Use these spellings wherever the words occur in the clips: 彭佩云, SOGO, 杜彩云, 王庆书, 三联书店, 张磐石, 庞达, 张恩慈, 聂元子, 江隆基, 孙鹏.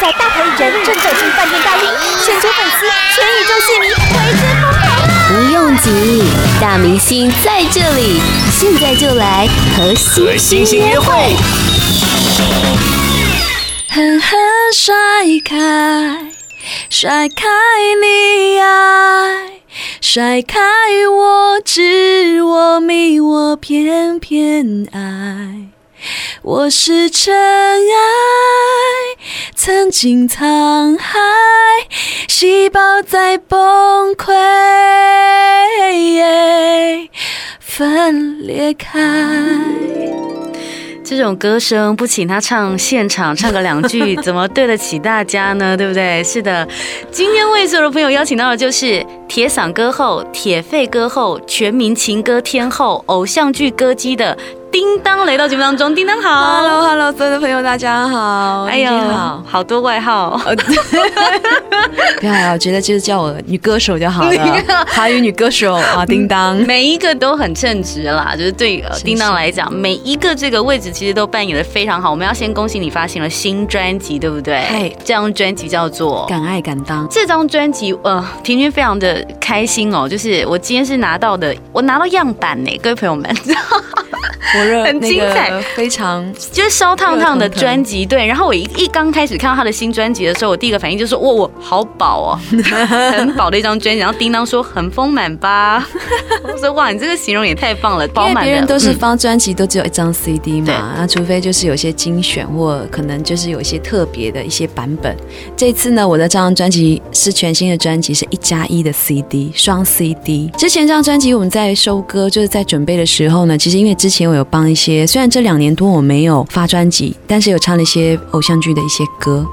在大牌人正走进饭店大厅，全球粉丝、全宇宙戏迷为之疯狂。不用急，大明星在这里，现在就来和星星约会。狠狠甩开你爱，甩开我执我迷我偏偏爱，我是尘埃，曾经沧海，细胞在崩溃分裂开。这种歌声不请他唱，现场唱个两句怎么对得起大家呢？对不对？是的，今天为所有的朋友邀请到的就是铁嗓歌后、铁肺歌后、全民情歌天后、偶像剧歌姬的叮当来到节目当中。叮当好 ，Hello， 所有的朋友大家好，哎呦，好多外号，不要呀，我觉得就是叫我女歌手就好了，华语女歌手啊，叮当，每一个都很称职啦，就是对叮当来讲，每一个这个位置其实都扮演得非常好。我们要先恭喜你发行了新专辑，对不对？哎，这张专辑叫做《敢爱敢当》。这张专辑婷君非常的开心哦，就是我今天是拿到样板呢，各位朋友们。很精彩，非常就是烧烫烫的专辑。对，然后我一刚开始看到他的新专辑的时候，我第一个反应就是哇，我好饱哦，很饱的一张专辑。然后叮当说很丰满吧，我说哇，你这个形容也太棒了，饱满的。因为别人都是发专辑都只有一张 CD 嘛，那除非就是有些精选或可能就是有一些特别的一些版本。这次呢，我的这张专辑是全新的专辑，是1+1的 CD， 双 CD。之前这张专辑我们在收歌，就是在准备的时候呢，其实因为之前我有帮一些，虽然这2年多我没有发专辑，但是有唱了一些偶像剧的一些歌。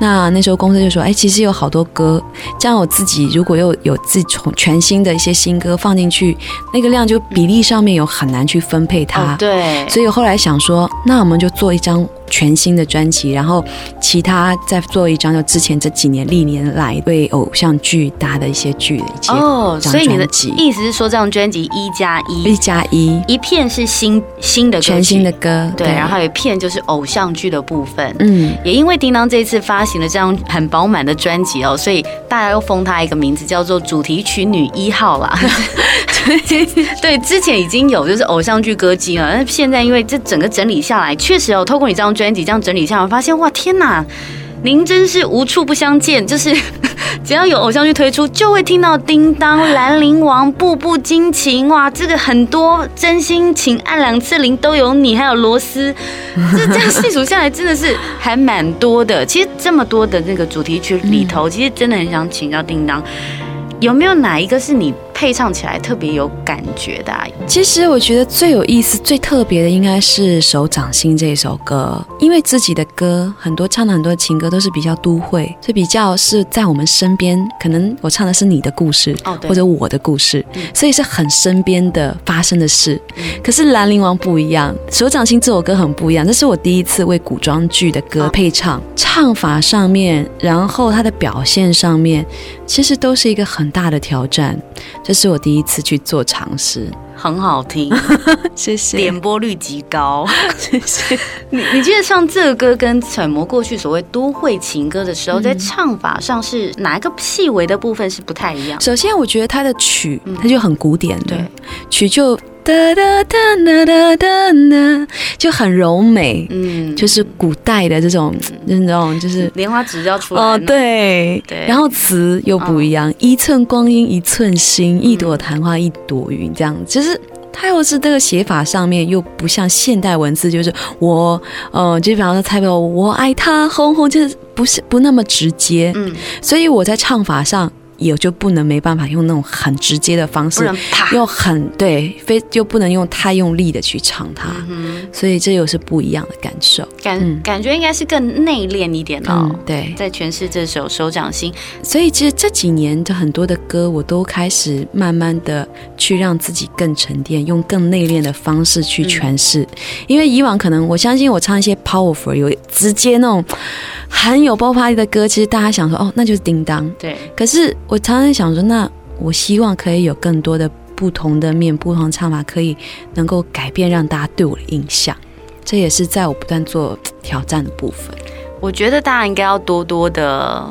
那时候公司就说，哎，其实有好多歌，这样我自己如果又有自己全新的一些新歌放进去，那个量就比例上面有很难去分配它。对，所以后来想说，那我们就做一张全新的专辑，然后其他再做一张，就之前这几年历年来为偶像剧搭的一些剧的一些所以你的意思是说，这张专辑1+1，一片是新的歌曲，全新的歌，对，然后有一片就是偶像剧的部分。也因为叮当这次发行了这样很饱满的专辑哦，所以大家又封他一个名字叫做主题曲女1号啦。对，之前已经有就是偶像剧歌姬了，但现在因为这整个整理下来，确实透过你这张专辑这样整理下来，我发现哇，天哪，您真是无处不相见，就是只要有偶像剧推出，就会听到叮当、兰陵王、步步惊情，哇，这个很多真心情、按两次铃都有你，还有罗斯，这样细数下来真的是还蛮多的。其实这么多的那个主题曲里头，其实真的很想请教叮当，有没有哪一个是你配唱起来特别有感觉的啊？其实我觉得最有意思、最特别的应该是《手掌心》这一首歌，因为自己的歌很多唱的很多情歌都是比较都会，所以比较是在我们身边。可能我唱的是你的故事，或者我的故事，所以是很身边的发生的事。可是《兰陵王》不一样，《手掌心》这首歌很不一样，这是我第一次为古装剧的歌配唱，唱法上面，然后它的表现上面，其实都是一个很大的挑战。这是我第一次去做尝试，很好听，谢谢。点播率极高，谢谢。你记得唱这个歌跟揣摩过去所谓都会情歌的时候，在唱法上是哪一个细微的部分是不太一样？首先，我觉得它的曲，它就很古典的，曲就哒哒哒哒哒哒哒，就很柔美，就是古代的这种就是莲花指要出来哦，对，然后词又不一样，一寸光阴一寸心，一朵昙花一朵云，这样就是。它又是这个写法上面又不像现代文字，就是我，就比方说蔡表我爱他，轰轰，就是不那么直接，所以我在唱法上。也就不能没办法用那种很直接的方式，又很对，又不能用太用力的去唱它，所以这又是不一样的感受，感觉应该是更内敛一点哦。对，在诠释这首《手掌心》，所以其实这几年的很多的歌，我都开始慢慢的去让自己更沉淀，用更内敛的方式去诠释，因为以往可能我相信我唱一些 powerful 有直接那种很有爆发力的歌，其实大家想说哦，那就是叮当，对，可是。我常常想说，那我希望可以有更多的不同的面、不同的唱法，可以能够改变让大家对我的印象，这也是在我不断做挑战的部分。我觉得大家应该要多多的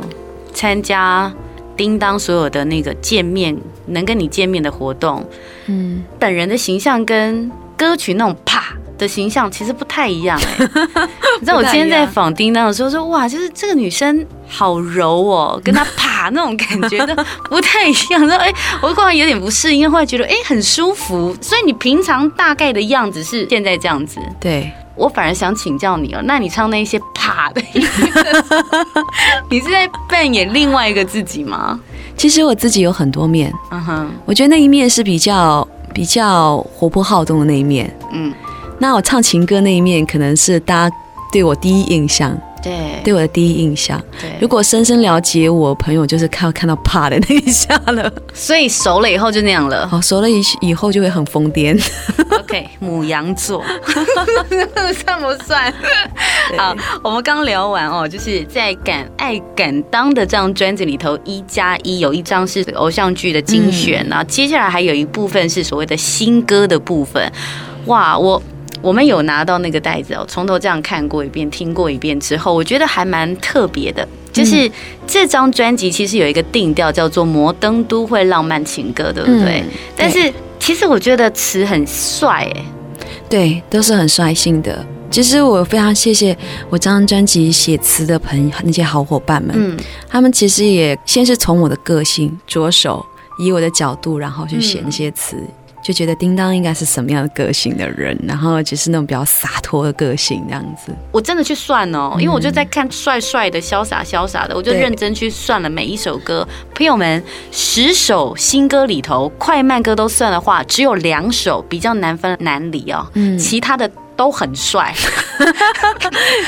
参加叮当所有的那个见面，能跟你见面的活动。嗯，本人的形象跟歌曲那种啪的形象其实不太一样哎、欸。你知道我今天在访叮当的时候说，哇，就是这个女生好柔哦，跟她啪那种感觉都不太一样。说哎，我刚才有点不适应，后来觉得哎很舒服。所以你平常大概的样子是现在这样子，对。我反而想请教你了，那你唱那些啪的音乐，你是在扮演另外一个自己吗？其实我自己有很多面，我觉得那一面是比较活泼好动的那一面，嗯，那我唱情歌那一面可能是大家对我第一印象，对我的第一印象，如果深深了解我朋友，就是看到啪的那一下了，所以熟了以后就那样了，熟了以后就会很疯癫。OK， 母羊座，这么算。好，我们刚聊完哦，就是在《敢爱敢当》的这张专辑里头，1+1有一张是偶像剧的精选，然后接下来还有一部分是所谓的新歌的部分。哇，我们有拿到那个袋子哦，从头这样看过一遍、听过一遍之后，我觉得还蛮特别的。就是这张专辑其实有一个定调叫做《摩登都会浪漫情歌》，对不对？嗯、但是其实我觉得词很帅哎，对，都是很率性的。其实我非常谢谢我这张专辑写词的朋友那些好伙伴们，他们其实也先是从我的个性着手，以我的角度，然后去写那些词。就觉得叮当应该是什么样的个性的人，然后就是那种比较洒脱的个性这样子。我真的去算哦，因为我就在看帅帅的、潇洒潇洒的，我就认真去算了每一首歌。朋友们，10首新歌里头，快慢歌都算的话，只有2首比较难分难离哦，其他的都很帅。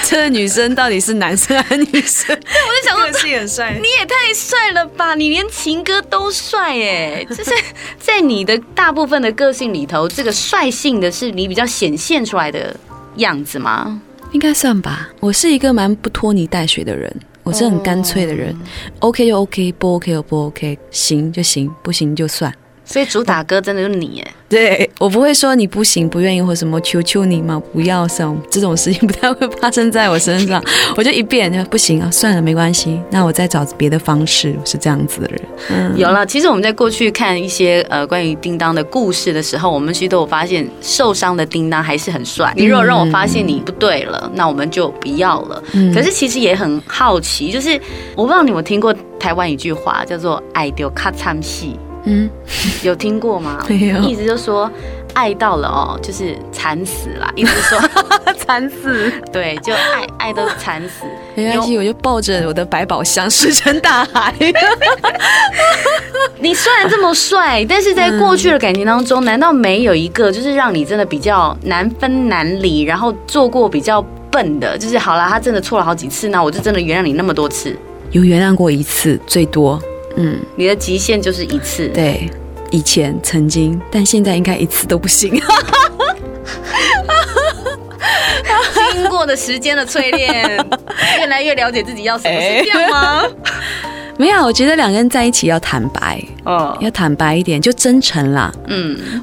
这女生到底是男生还是女生？我就想说，个性很帅，你也太帅了吧！你连情歌都帅耶，就是在你的大部分的个性里头，这个率性的是你比较显现出来的样子吗？应该算吧。我是一个蛮不拖泥带水的人，我是很干脆的人。OK 就 OK， 不 OK 就不 OK， 行就行，不行就算。所以主打歌真的就是你耶，对，我不会说你不行、不愿意或什么求求你嘛，不要这种事情不太会发生在我身上。我就一遍就不行啊，算了，没关系，那我再找别的方式，我是这样子的人。有了，其实我们在过去看一些关于叮当的故事的时候，我们其实都有发现，受伤的叮当还是很帅。你如果让我发现你不对了，那我们就不要了。可是其实也很好奇，就是我不知道你有没有听过台湾一句话叫做“爱到卡惨死”。有听过吗？没有，一直就说爱到了哦，就是惨死啦，一直说惨死，对，就爱都惨死。没关系，我就抱着我的百宝箱石沉大海。你虽然这么帅，但是在过去的感情当中，难道没有一个就是让你真的比较难分难离，然后做过比较笨的，就是好啦，他真的错了好几次，那我就真的原谅你那么多次？有原谅过一次，最多。你的极限就是一次。对，以前曾经，但现在应该一次都不行。经过的时间的淬炼，越来越了解自己要什么，是这样吗？没有，我觉得两个人在一起要坦白，要坦白一点，就真诚啦。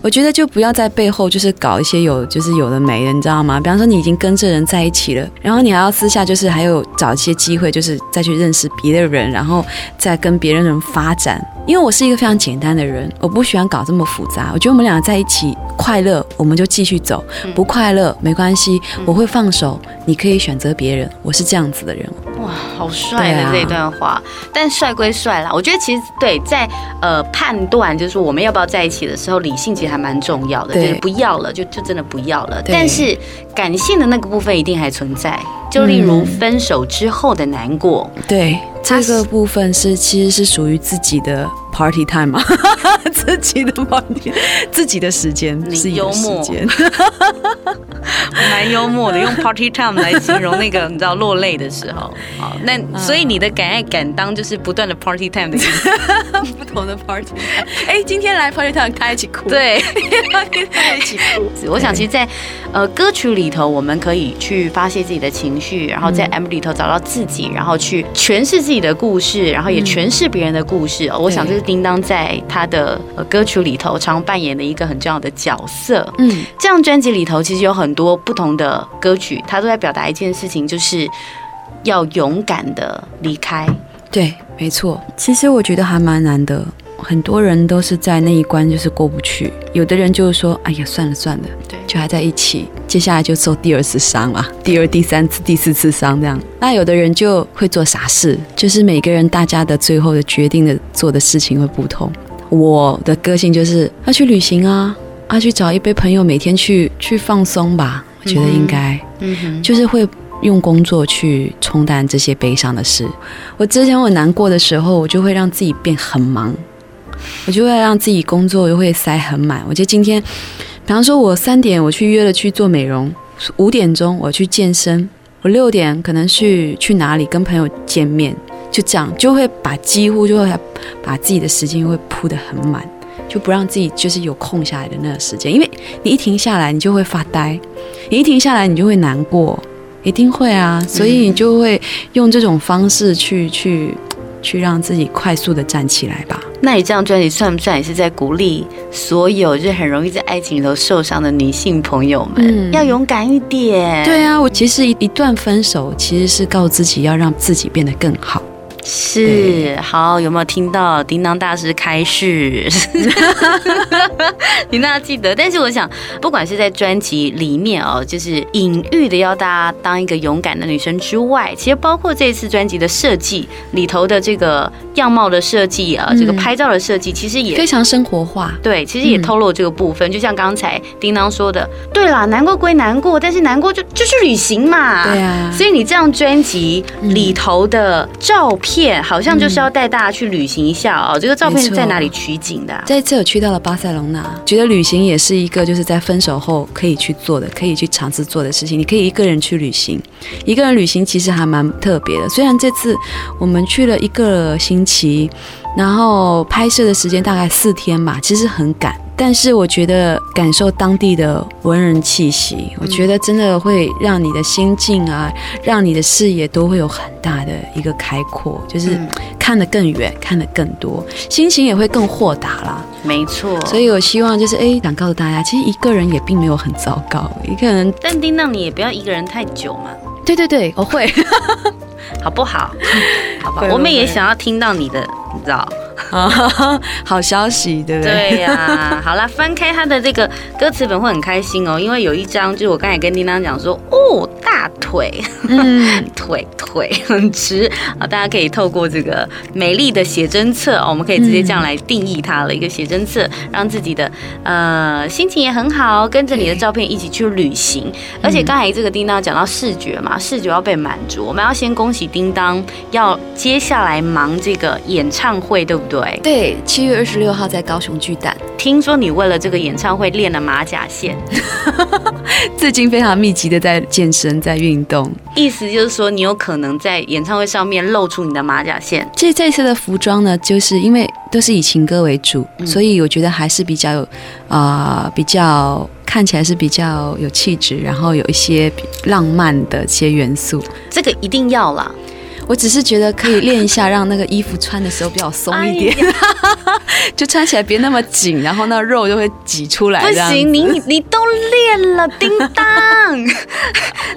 我觉得就不要在背后就是搞一些有的没的，你知道吗？比方说你已经跟这人在一起了，然后你还要私下就是还有找一些机会，就是再去认识别的人，然后再跟别人发展。因为我是一个非常简单的人，我不喜欢搞这么复杂。我觉得我们俩在一起快乐，我们就继续走；不快乐没关系，我会放手。你可以选择别人，我是这样子的人。哇，好帅的这一段话，但是。帅归帅啦，我觉得其实对，在判断就是我们要不要在一起的时候，理性其实还蛮重要的，就是不要了就真的不要了。但是感性的那个部分一定还存在，就例如分手之后的难过，对，这个部分是其实是属于自己的 party time 嘛，自己的 party， 自己的时间，自己的时间。蛮幽默的，用 party time 来形容那个你知道落泪的时候。好，那所以你的敢爱敢当就是不断的 party time 的意思，不同的 party。今天来 party time 大家一起哭。对，party time 一起哭。我想其实在，歌曲里头我们可以去发泄自己的情绪，然后在 MV 里头找到自己，然后去诠释自己的故事，然后也诠释别人的故事。我想这是叮当在他的歌曲里头常扮演的一个很重要的角色。这张专辑里头其实有很多不同的歌曲，它都在表达一件事情，就是要勇敢的离开。对，没错。其实我觉得还蛮难的，很多人都是在那一关就是过不去，有的人就是说哎呀算了算了，对，就还在一起，接下来就受第二次伤啊，第二第三次第四次伤这样。那有的人就会做傻事，就是每个人大家的最后的决定的做的事情会不同。我的个性就是要去旅行啊，要去找一杯朋友每天去放松吧，我觉得应该、就是会用工作去冲淡这些悲伤的事。我之前我难过的时候，我就会让自己变很忙，我就会让自己工作就会塞很满。我觉得今天比方说我3点我去约了去做美容，5点钟我去健身，我6点可能去哪里跟朋友见面，就这样就会几乎就会把自己的时间会铺得很满，就不让自己就是有空下来的那个时间。因为你一停下来你就会发呆，你一停下来你就会难过，一定会啊，所以你就会用这种方式去让自己快速的站起来吧。那你这张专辑算不算也是在鼓励所有就是很容易在爱情里头受伤的女性朋友们、要勇敢一点？对啊，我其实一段分手其实是告诉自己要让自己变得更好。是，好，有没有听到叮当大师开示？你那记得。但是我想不管是在专辑里面哦，就是隐喻的要大家当一个勇敢的女生之外，其实包括这次专辑的设计里头的这个样貌的设计啊，这个拍照的设计其实也非常生活化。对，其实也透露这个部分、就像刚才叮当说的，对啦，难过归难过，但是难过就去旅行嘛。对啊，所以你这张专辑里头的照片好像就是要带大家去旅行一下哦。这个照片是在哪里取景的、这一次我去到了巴塞隆纳，觉得旅行也是一个就是在分手后可以去做的，可以去尝试做的事情。你可以一个人去旅行，一个人旅行其实还蛮特别的。虽然这次我们去了1个星期，然后拍摄的时间大概4天吧，其实很赶，但是我觉得感受当地的文人气息，我觉得真的会让你的心境啊，让你的视野都会有很大的一个开阔，就是看得更远，看得更多，心情也会更豁达啦。没错，所以我希望就是想告诉大家，其实一个人也并没有很糟糕，一个人。但叮当你也不要一个人太久嘛。对对对，我会。好不好？好吧，我们也想要听到你的，你知道。好消息，对不对？对呀、好啦，翻开他的这个歌词本会很开心哦，因为有一张就是我刚才跟叮当讲说，哦，大腿，腿很直啊，大家可以透过这个美丽的写真册、我们可以直接这样来定义它了，一个写真册，让自己的心情也很好，跟着你的照片一起去旅行。而且刚才这个叮当讲到视觉嘛，视觉要被满足，我们要先恭喜叮当，要接下来忙这个演唱会，对不对？对，7月26号在高雄巨蛋。听说你为了这个演唱会练了马甲线，最近非常密集的在健身，在运动。意思就是说，你有可能在演唱会上面露出你的马甲线。其实这次的服装呢，就是因为都是以情歌为主，所以我觉得还是比较有，比较看起来是比较有气质，然后有一些浪漫的一些元素。这个一定要啦。我只是觉得可以练一下，让那个衣服穿的时候比较松一点，就穿起来别那么紧，然后那肉就会挤出来。不行，你都练了，叮当，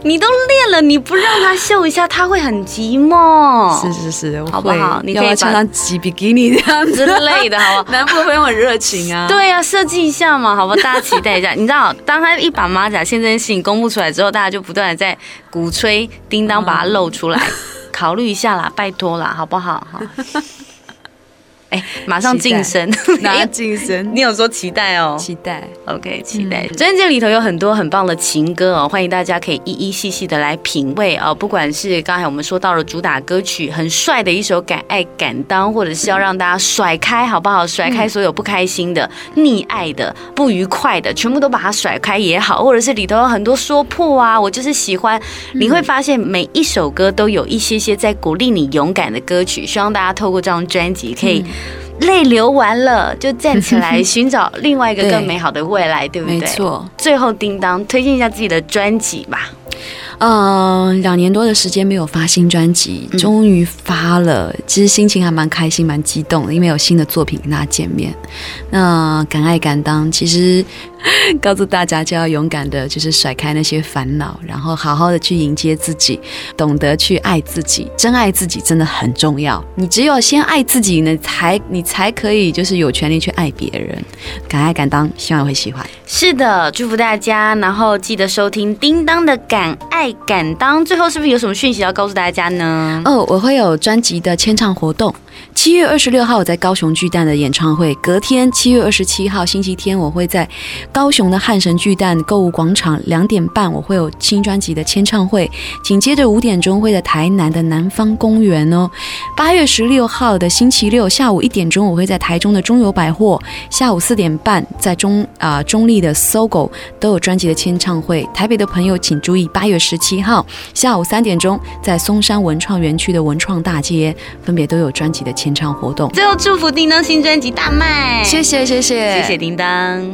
你都练了，你不让他秀一下，他会很寂寞。是是是，好不好？你可以穿上挤比基尼这样之类的，好不好？男朋友很热情啊。对啊，设计一下嘛，好不好？大家期待一下。你知道，当他一把马甲线这件事情公布出来之后，大家就不断的在鼓吹叮当把它露出来。考虑一下啦，拜托啦，好不好？马上晋升，拿晋升，你有说期待哦？期待 ，OK， 期待。专辑里头有很多很棒的情歌哦，欢迎大家可以一一细细的来品味哦。不管是刚才我们说到了主打歌曲，很帅的一首《敢爱敢当》，或者是要让大家甩开，好不好？甩开所有不开心的、溺爱的、不愉快的，全部都把它甩开也好，或者是里头有很多说破啊，我就是喜欢。你会发现每一首歌都有一些些在鼓励你勇敢的歌曲，希望大家透过这张专辑可以。泪流完了就站起来寻找另外一个更美好的未来， 对， 对不对？没错。最后叮当推荐一下自己的专辑吧。2年多的时间没有发新专辑，终于发了，其实心情还蛮开心蛮激动的，因为有新的作品跟大家见面。那敢爱敢当其实告诉大家就要勇敢的就是甩开那些烦恼，然后好好的去迎接自己，懂得去爱自己，真爱自己真的很重要。你只有先爱自己呢，你才可以就是有权利去爱别人。敢爱敢当，希望你会喜欢。是的，祝福大家，然后记得收听叮当的敢爱敢当。最后是不是有什么讯息要告诉大家呢？我会有专辑的签唱活动，7月26号我在高雄巨蛋的演唱会，隔天7月27号星期天我会在高雄的汉神巨蛋购物广场2点半我会有新专辑的签唱会，紧接着5点钟会在台南的南方公园哦。8月16号的星期六下午1点钟我会在台中的中友百货，下午4点半在中立的 SOGO 都有专辑的签唱会。台北的朋友请注意，8月17号下午3点钟在松山文创园区的文创大街分别都有专辑的签唱活动。最后祝福叮当新专辑大卖，谢谢叮当。